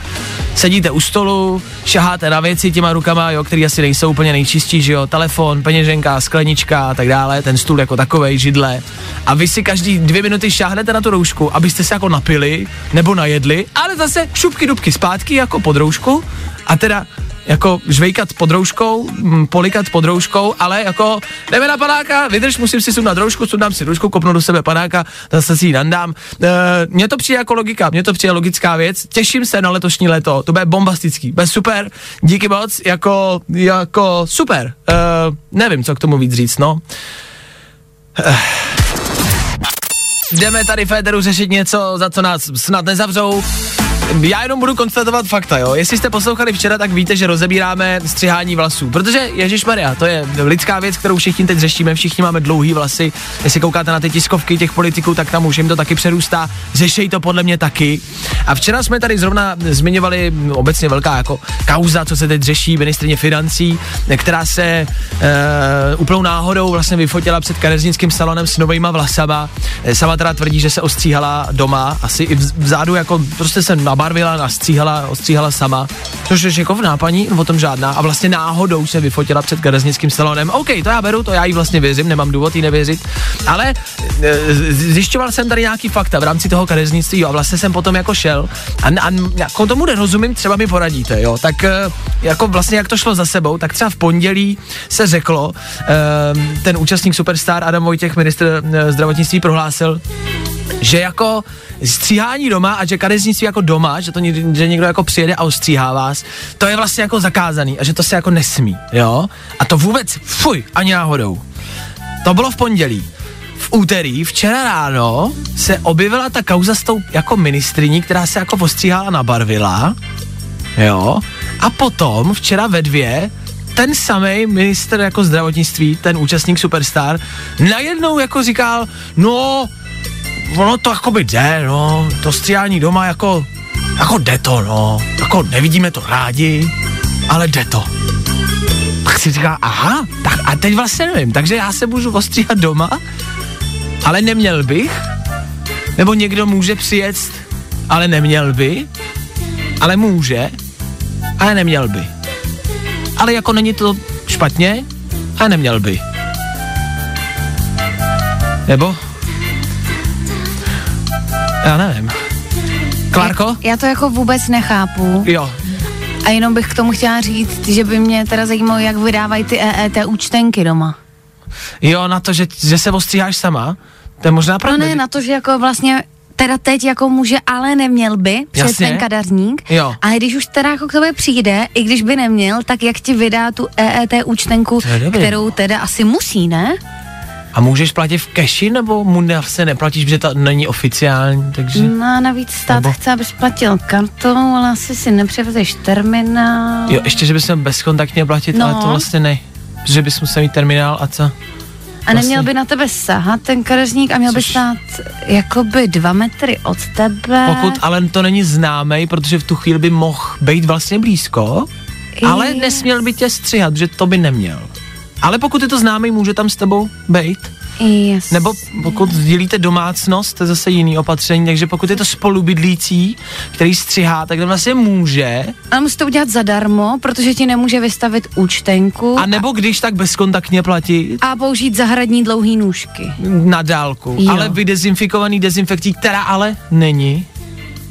sedíte u stolu, šaháte na věci těma rukama, jo, který asi nejsou úplně nejčistší, že jo, telefon, peněženka, sklenička a tak dále, ten stůl jako takovej, židle. A vy si každý 2 minuty šáhnete na tu roušku, abyste se jako napili nebo najedli, ale zase šupky dubky zpátky jako pod roušku a teda jako žvejkat pod rouškou, polikat pod rouškou, ale jako jdeme na panáka, vydrž, musím si sundat roušku, sundám si roušku, kopnu do sebe panáka, zase si ji nandám. Mně to přijde jako logika, mně to přijde logická věc, těším se na letošní léto, to bude bombastický, bude super, díky moc, jako super, nevím, co k tomu víc říct, no. Jdeme tady Féteru řešit něco, za co nás snad nezavřou. Já jenom budu konstatovat fakta, jo. Jestli jste poslouchali včera, tak víte, že rozebíráme střihání vlasů, protože ježišmarja, to je lidská věc, kterou všichni teď řešíme, všichni máme dlouhý vlasy. Jestli koukáte na ty tiskovky těch politiků, tak tam už jim to taky přerůstá. Řešej to podle mě taky. A včera jsme tady zrovna zmiňovali obecně velká jako kauza, co se teď řeší, ministryně financí, která se úplnou náhodou vlastně vyfotila před kadeřnickým salonem s novejma vlasama. Sama teda tvrdí, že se ostříhala doma, asi i vzadu jako prostě se nabarvila, ostříhala sama. Což je šikovná paní, o tom žádná. A vlastně náhodou se vyfotila před kadeřnickým salonem. OK, to já beru, to já jí vlastně věřím, nemám důvod jí nevěřit. Ale zjišťoval jsem tady nějaký fakta v rámci toho kadeřnictví, jo, a vlastně jsem potom jako šel a jako tomu nerozumím, třeba mi poradíte, jo. Tak jako vlastně jak to šlo za sebou, tak třeba v pondělí se řeklo, ten účastník Superstar Adam Vojtěch, ministr zdravotnictví, prohlásil, že jako stříhání doma a že kadeřnictví jako doma, že to že někdo jako přijede a ostříhá vás, to je vlastně jako zakázaný a že to se jako nesmí, jo? A to vůbec, fuj, ani náhodou. To bylo v pondělí. V úterý, včera ráno, se objevila ta kauza s tou jako ministryní, která se jako ostříhala a nabarvila, jo? A potom, včera ve 2, ten samej minister jako zdravotnictví, ten účastník Superstar, najednou jako říkal, no, ono to jako by jde, no, to stříhání doma jako jde to, no, jako nevidíme to rádi, ale jde to. Tak si říká, aha, tak a teď vlastně nevím, takže já se můžu ostříhat doma, ale neměl bych, nebo někdo může přijet, ale neměl by, ale může, ale neměl by. Ale jako není to špatně, ale neměl by. Nebo? Já nevím. Klárko? Já to jako vůbec nechápu. Jo. A jenom bych k tomu chtěla říct, že by mě teda zajímalo, jak vydávají ty EET účtenky doma. Jo, na to, že se ostříháš sama? To je možná pravda. No ne, na to, že jako vlastně teda teď jako může, ale neměl by přes ten kadeřník. Jo. A když už teda jako k tobě přijde, i když by neměl, tak jak ti vydá tu EET účtenku, kterou teda asi musí, ne? A můžeš platit v keši, nebo mu se neplatíš, protože to není oficiální, takže... No navíc stát nebo... chce, abys platil kartou, ale asi si nepřevezeš terminál. Jo, ještě, že bys měl bezkontaktně platit, no. Ale to vlastně ne, že bys musel mít terminál a co? A neměl vlastně by na tebe sahat ten kadeřník a měl by stát jakoby 2 metry od tebe. Pokud ale to není známej, protože v tu chvíli by mohl být vlastně blízko, ale nesměl by tě stříhat, že to by neměl. Ale pokud je to známý, může tam s tebou bejt. Yes. Nebo pokud sdílíte domácnost, to je zase jiný opatření, takže pokud je to spolubydlící, který střihá, tak tam vlastně může. Ale musí to udělat zadarmo, protože ti nemůže vystavit účtenku. A nebo když tak bezkontaktně platit. A použít zahradní dlouhý nůžky. Na dálku. Jo. Ale vydezinfikovaný dezinfektí, která ale není.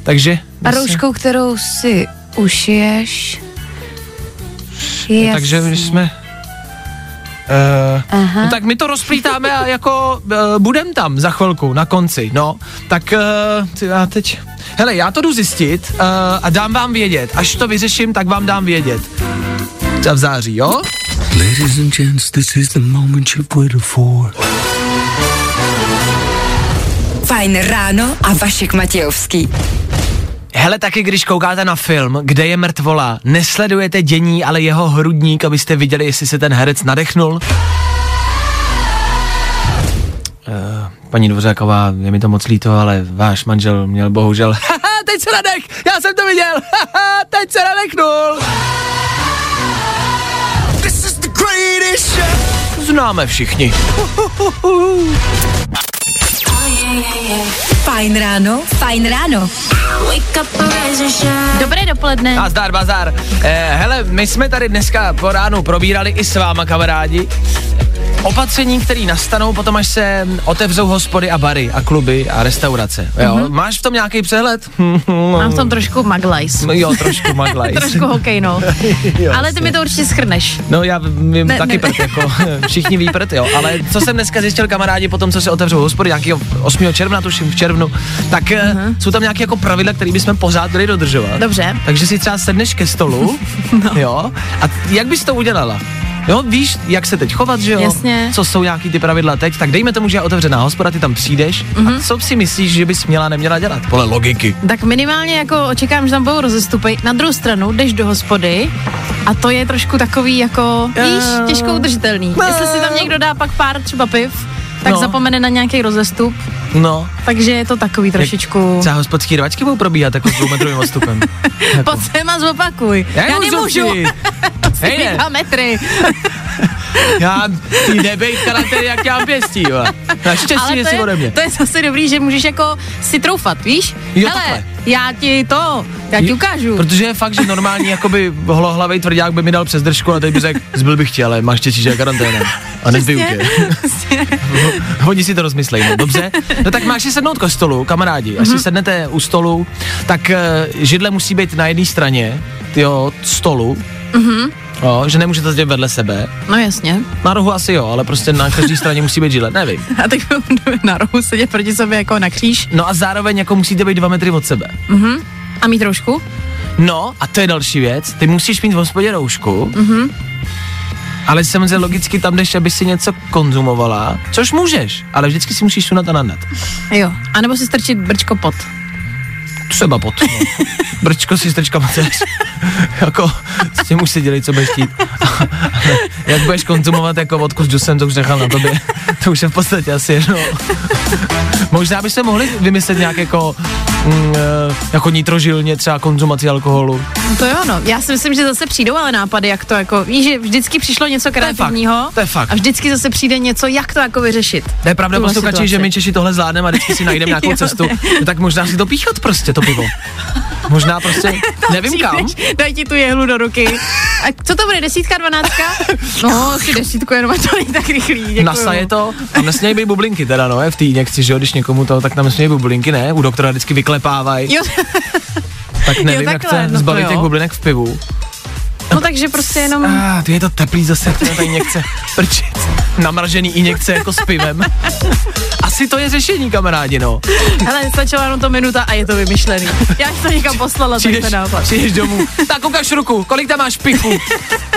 Takže... A rouškou, kterou si ušiješ. Jasně. Takže my jsme... no tak my to rozplítáme a jako budem tam za chvilku, na konci, no. Tak já teď... Hele, já to jdu zjistit a dám vám vědět. Až to vyřeším, tak vám dám vědět. Třeba v září, jo? Ladies and gents, this is the moment you've waited for. Fajn ráno a Vašek Matějovský. Hele, taky když koukáte na film, kde je mrtvola, nesledujete dění, ale jeho hrudník, abyste viděli, jestli se ten herec nadechnul. Paní Dvořáková, je mi to moc líto, ale váš manžel měl bohužel... Haha, teď se nadech! Já jsem to viděl! Haha, teď se nadechnul! This is the greatest show. Známe všichni. Fajn ráno, fajn ráno. Dobré dopoledne. Nazdar, bazar. Hele, my jsme tady dneska po ránu probírali i s váma, kamarádi, opatření, které nastanou potom, až se otevřou hospody a bary a kluby a restaurace. Jo? Mm-hmm. Máš v tom nějaký přehled? Mám v tom trošku maglajs. No, jo, trošku maglajs. Trošku hokejnou. Ale ty mi to určitě schrneš. No já vím taky prd, jako všichni ví prd, jo. Ale co jsem dneska zjistil, kamarádi, potom, co se otevřou hospody, nějakého 8. června, tuším v červnu, tak jsou tam nějaké jako pravidla, které bychom pořád měli dodržovat. Dobře. Takže si třeba sedneš ke stolu, no. Jo. A jak bys to udělala? Jo, víš, jak se teď chovat, že jo? Jasně. Co jsou nějaký ty pravidla teď, tak dejme tomu, že je otevřená hospoda, ty tam přijdeš, a co si myslíš, že bys měla neměla dělat? Podle logiky. Tak minimálně jako očekám, že tam budou rozestupy. Na druhou stranu jdeš do hospody a to je trošku takový jako, víš, těžko udržitelný. Jestli si tam někdo dá pak pár třeba piv, tak zapomene na nějaký rozestup. No. Takže je to takový trošičku... Třeba hospodský rvačky budou probíhat jako s dvoumetrovým odstupem. Jako. Pojď se ma zopakuj. Já nemůžu. Hej, 2 metry. Já ty nebejt karantény, jak já pěstí, jo. Naštěstí si ode mě. To je zase dobrý, že můžeš jako si troufat, víš? Jo, hele, takhle. Já ti ukážu. Protože je fakt, že normální jakoby holohlavej tvrdák by mi dal přes držku a teď by řekl, zbyl bych tě, ale máš štěstí, že je karanténa. A nezbyl tě. Oni si to rozmyslejí, no, dobře? No tak máš si sednout k stolu, kamarádi. Až si sednete u stolu, tak židle musí být na jedné straně, jo, stolu. Jo, že nemůžete sedět vedle sebe. No jasně. Na rohu asi jo, ale prostě na každé straně musí být židle, nevím. A tak na rohu sedět proti sobě jako na kříž. No a zároveň jako musíte být 2 metry od sebe. A mít roušku? No, a to je další věc. Ty musíš mít v hospodě roušku. Ale samozřejmě logicky tam jdeš, aby si něco konzumovala, což můžeš, ale vždycky si musíš sunat a nandat. Jo, anebo si strčit brčko pod. Třeba pod. No. Brčko si strčka potřebuješ. Jako, s tím už si dělej, co budeš chtít. Jak budeš konzumovat jako vodku s džusem, to už nechám na tobě. To už je v podstatě asi jedno. Možná byste mohli vymyslet nějak jako nitrožilně třeba konzumaci alkoholu. To jo, no. Já si myslím, že zase přijdou ale nápady, jak to jako, víš, že vždycky přišlo něco kreativního. To je fakt. A vždycky zase přijde něco, jak to jako vyřešit. To je pravda, posluchači, že my Češi tohle zvládneme a vždycky si najdeme nějakou cestu. No, tak možná si to píchat prostě, to pivo. Možná prostě, nevím kam. Daj ti tu jehlu do ruky. A co to bude, 10, 12? No, si 10 jenom, to není tak rychlý, děkuju. Nasaje to, tam nesmějí být bublinky teda, no, je v té injekci, že jo, když někomu to, tak tam nesmějí bublinky, ne, u doktora vždycky vyklepávají. Tak nevím, jo, takhle, jak se zbavit těch bublinek v pivu. No takže prostě jenom... Ty je to teplý zase, ta injekce, prčit, namražený injekce jako s pivem. Asi to je řešení, kamarádi, no. Hele, stačila jenom to minuta a je to vymyšlený. Já jsem to někam poslala, tak ten nápad. Přijdeš domů, tak ukaž ruku, kolik tam máš pichu?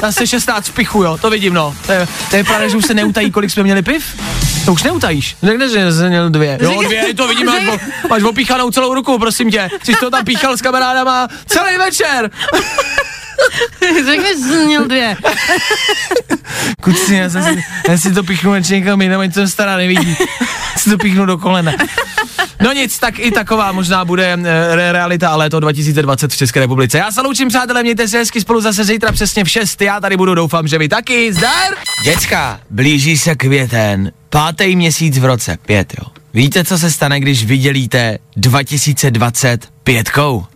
Zase 16 pichu, jo, to vidím, no. To je pravda, že už se neutají, kolik jsme měli piv? To už neutajíš. Řekneš, že jsi měl 2. Jo, 2, to vidím, máš opíchanou celou ruku, prosím tě. Jsi to tam píchal s kamarádama celý večer. Řekneš, že jsem měl 2. Kuci, já si to pichnu a někam jinam, ať jsem stará nevidí. Si to pichnu do kolena. No nic, tak i taková možná bude realita a léto 2020 v České republice. Já se loučím, přátelé, mějte se hezky, spolu zase zítra přesně v 6. Já tady budu, doufám, že vy taky. Zdar! Děcka, blíží se květen, 5. měsíc v roce, 5, jo. Víte, co se stane, když vydělíte 2020 5?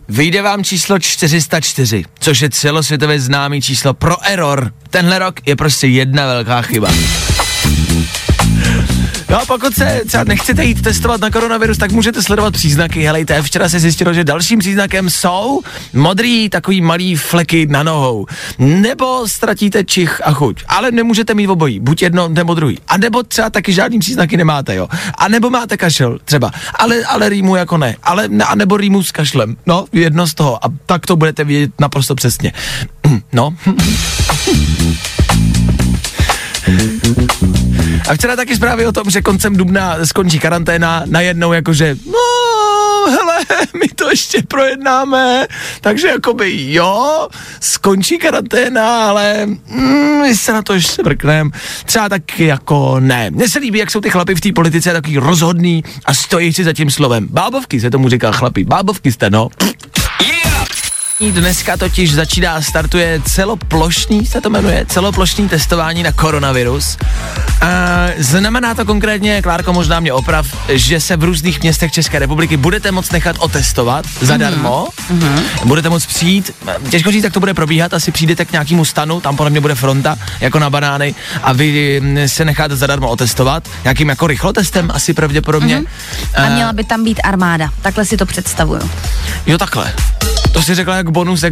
Vyjde vám číslo 404, což je celosvětově známý číslo pro error. Tenhle rok je prostě jedna velká chyba. No a pokud se třeba nechcete jít testovat na koronavirus, tak můžete sledovat příznaky. Helejte, včera se zjistilo, že dalším příznakem jsou modrý takový malý fleky na nohou. Nebo ztratíte čich a chuť. Ale nemůžete mít obojí, buď jedno nebo druhý. A nebo třeba taky žádný příznaky nemáte, jo. A nebo máte kašel třeba. Ale rýmu jako ne. A nebo rýmu s kašlem. No, jedno z toho. A tak to budete vědět naprosto přesně. No. A včera taky zprávy o tom, že koncem dubna skončí karanténa, najednou jakože, no, hele, my to ještě projednáme, takže jakoby jo, skončí karanténa, ale my se na to ještě mrkneme, třeba taky jako ne. Mně se líbí, jak jsou ty chlapy v té politice takový rozhodný a stojí si za tím slovem. Bábovky se tomu říká, chlapi, bábovky jste, no. Dneska totiž startuje celoplošní testování na koronavirus. Znamená to konkrétně, Klárko, možná mě oprav, že se v různých městech České republiky budete moct nechat otestovat zadarmo, budete moct přijít, těžko říct, jak to bude probíhat, asi přijdete k nějakému stanu, tam podle mě bude fronta, jako na banány, a vy se necháte zadarmo otestovat, nějakým jako rychlotestem asi pravděpodobně. A měla by tam být armáda, takhle si to představuju. Jo, takhle. To si řekla jak bonus,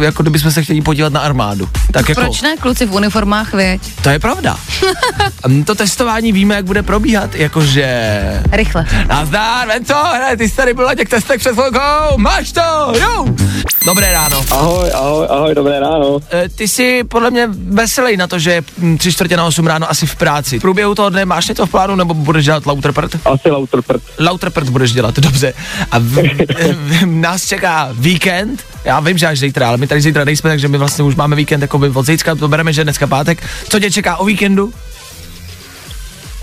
jako kdybychom se chtěli podívat na armádu. Tak jako, proč ne, kluci v uniformách, věď? To je pravda. To testování víme, jak bude probíhat, jakože... Rychle. Nazdar, Venco, ty jsi tady byl na těch testech před chvilkou, máš to, jo! Dobré ráno. Ahoj, dobré ráno. Ty jsi podle mě veselý na to, že je 7:45 ráno asi v práci. V průběhu toho dne máš něco v plánu, nebo budeš dělat lautrprt? Asi lautrprt. Lautrprt budeš dělat, dobře. A nás čeká víkend. Já vím, že až zítra, ale my tady zítra nejsme, takže my vlastně už máme víkend jakoby od zítřka, to bereme, že dneska pátek. Co tě čeká o víkendu?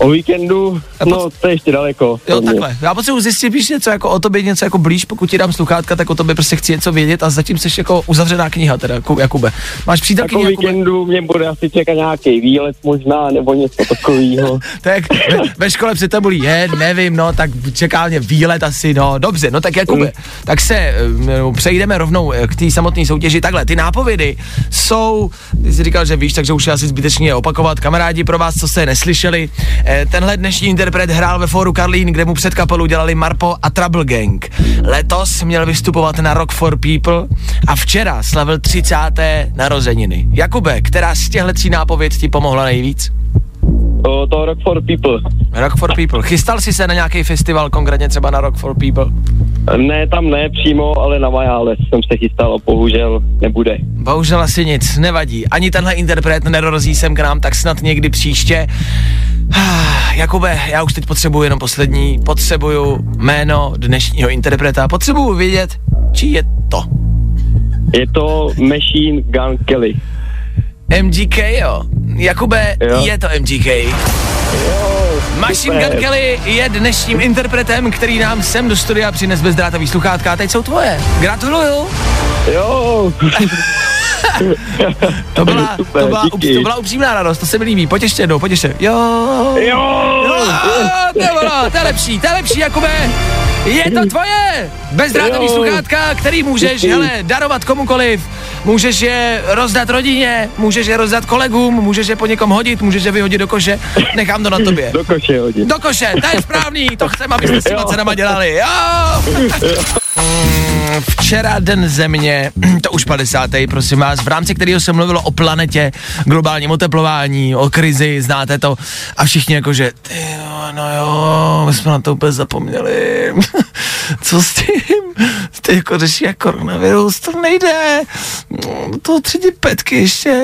O víkendu? No, to je ještě daleko. Jo, takhle. Já potřebuji zjistit víš něco jako o tobě, něco jako blíž, pokud ti dám sluchátka, tak o tobě prostě chci něco vědět a zatím seš jako uzavřená kniha teda, Jakube. Máš přítelky nějakou? Jako víkendu mě bude asi čekat nějaký výlet možná, nebo něco takového. Tak ve škole před tabulí je, nevím, no, tak čeká mě výlet asi, no, dobře, no tak Jakube, tak se přejdeme rovnou k té samotné soutěži. Takhle, ty nápovědy jsou, ty jsi říkal, že víš, takže už je asi zbytečně opakovat. Kamarádi, pro vás, co se neslyšeli, tenhle dnešní interpret hrál ve fóru Karlín, kde mu před kapelu dělali Marpo a Trouble Gang. Letos měl vystupovat na Rock for People a včera slavil 30. narozeniny. Jakube, která z těchto tří nápověd ti pomohla nejvíc? To Rock for People. Rock for People. Chystal jsi se na nějaký festival, konkrétně třeba na Rock for People? Ne, tam ne přímo, ale na Majále jsem se chystal a bohužel nebude. Bohužel asi nic, nevadí. Ani tenhle interpret nedorazí sem k nám, tak snad někdy příště. Jakube, já už teď potřebuju jenom poslední, potřebuju jméno dnešního interpreta, potřebuju vědět, čí je to. Je to Machine Gun Kelly. MGK, jo. Jakube, jo. Je to MGK. Jo, Machine Gun Kelly je dnešním interpretem, který nám sem do studia přines bezdrátový sluchátka a teď jsou tvoje. Gratuluju. Jo. To byla upřímná radost, to se mi líbí. Pojď ještě jednou, pojď ještě. To je lepší, Jakube. Je to tvoje bezdrátový sluchátka, který můžeš, hele, darovat komukoliv. Můžeš je rozdat rodině, můžeš je rozdat kolegům, můžeš je po někom hodit, můžeš je vyhodit do koše. Nechám to na tobě. Do koše hodit. Do koše, to je správný, to chceme, abyste si cenama dělali. Včera Den země, to už 50. prosím vás, v rámci kterého se mluvilo o planetě, globálním oteplování, o krizi, znáte to, a všichni jakože, my jsme na to úplně zapomněli, co s tím, ty jako řeší koronavirus, to nejde, to 3D petky ještě,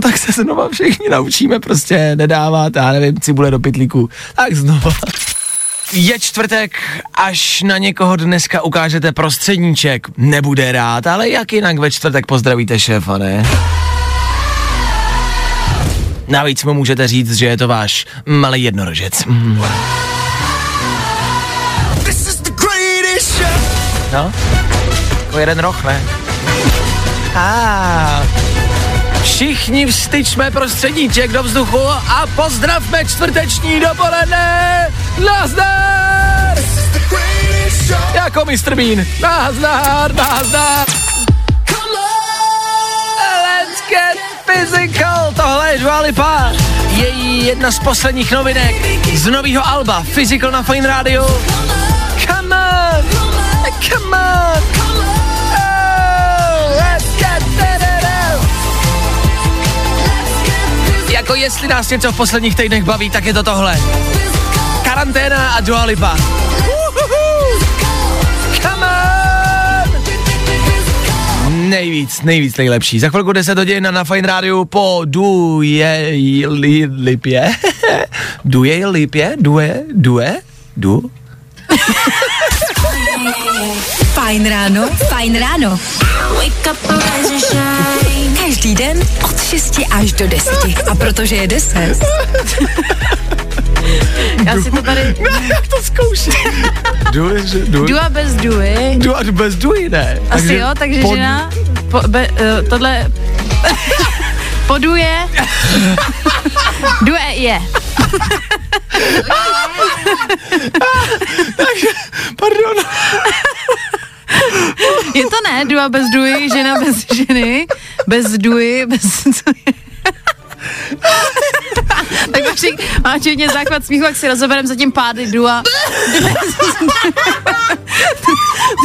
tak se znova všichni naučíme prostě nedávat, já nevím, cibule do pytlíku, tak znova. Je čtvrtek, až na někoho dneska ukážete prostředníček, nebude rád, ale jak jinak ve čtvrtek pozdravíte šéfa, ne? Navíc mu můžete říct, že je to váš malý jednorožec. No, jako jeden roh, ne? Všichni vstyčme prostředníček do vzduchu a pozdravme čtvrteční dopoledne! Nazdar! Jako Mr. Bean. Nazdar! Let's get Physical, tohle je Dua Lipa. Její jedna z posledních novinek z novýho alba Physical na Fajn rádiu. Come on, come on, oh, let's get it out. Jako jestli nás něco v posledních týdnech baví, tak je to tohle. Karanténa a Dua Lipa. Nejvíc nejlepší. Za chvilku 10 hodin na Fajn rádiu po Due Lipě. Fajn ráno. Každý den od 6 až do 10. A protože je 10. Já si to tady... Ne, jak to zkouším. Dua bez duhy, ne. Asi takže jo, takže pod... žena... Tohle... Poduje... Due je. Takže, pardon. Je to ne, Dua bez duhy, žena bez ženy, bez duhy, bez... Tak Vašek má čivně záchvat smíchu, jak si rozoberem zatím pády Dua.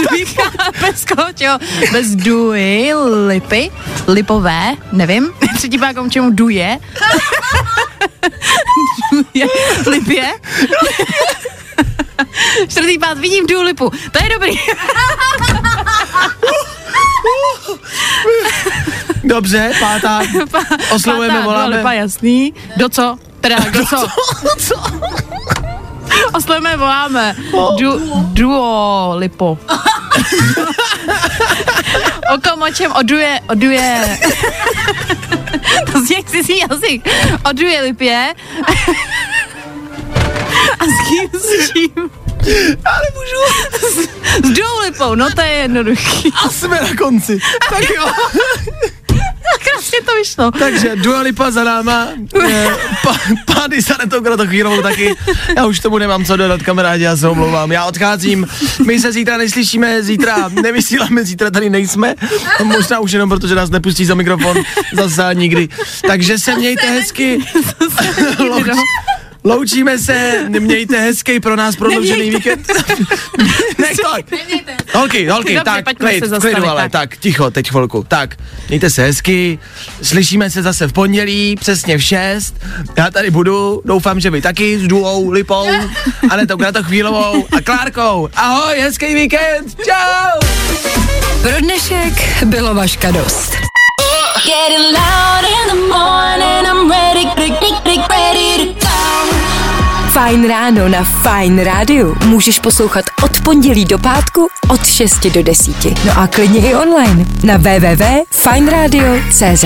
Dvíka bez kočeho, bez duhy, lipy, lipové, nevím. Třetí pákom čemu duje. Lipě. Čtvrtý pád, vidím Dua Lipu. To je dobrý. Dobře, pátá. Oslovujeme, voláme. Pátá, jasný. Do co? Oslovujeme, voláme. Duo Lipo. O kom, o čem, oduje. To z jak si jazyk. Oduje Lipě. A s kým, s čím? Ale můžu. S Dua Lipou, no to je jednoduchý. A jsme na konci. Tak jo. Krásně to vyšlo. Takže Dua Lipa za náma, pády za netoukrát chvírovou taky. Já už tomu nemám co dodat, kamarádi, já se omlouvám. Já odcházím, my se zítra neslyšíme, zítra nevysíláme, zítra tady nejsme. Možná už jenom, protože nás nepustí za mikrofon zase nikdy. Takže se mějte hezky. Loučíme se, mějte hezký pro nás prodloužený víkend. Holky, dobře, tak, klid, ale tak, ticho, teď chvilku. Tak, mějte se hezky, slyšíme se zase v pondělí, přesně v 6. Já tady budu, doufám, že vy taky s Duou Lipou, ale to Chvílovou a Klárkou. Ahoj, hezký víkend, čau! Pro dnešek bylo Vaška dost. Getting loud in the morning, I'm ready to go. Fajn ráno na Fajn rádiu můžeš poslouchat od pondělí do pátku od 6 do 10. No a klidně i online na www.fajnradio.cz.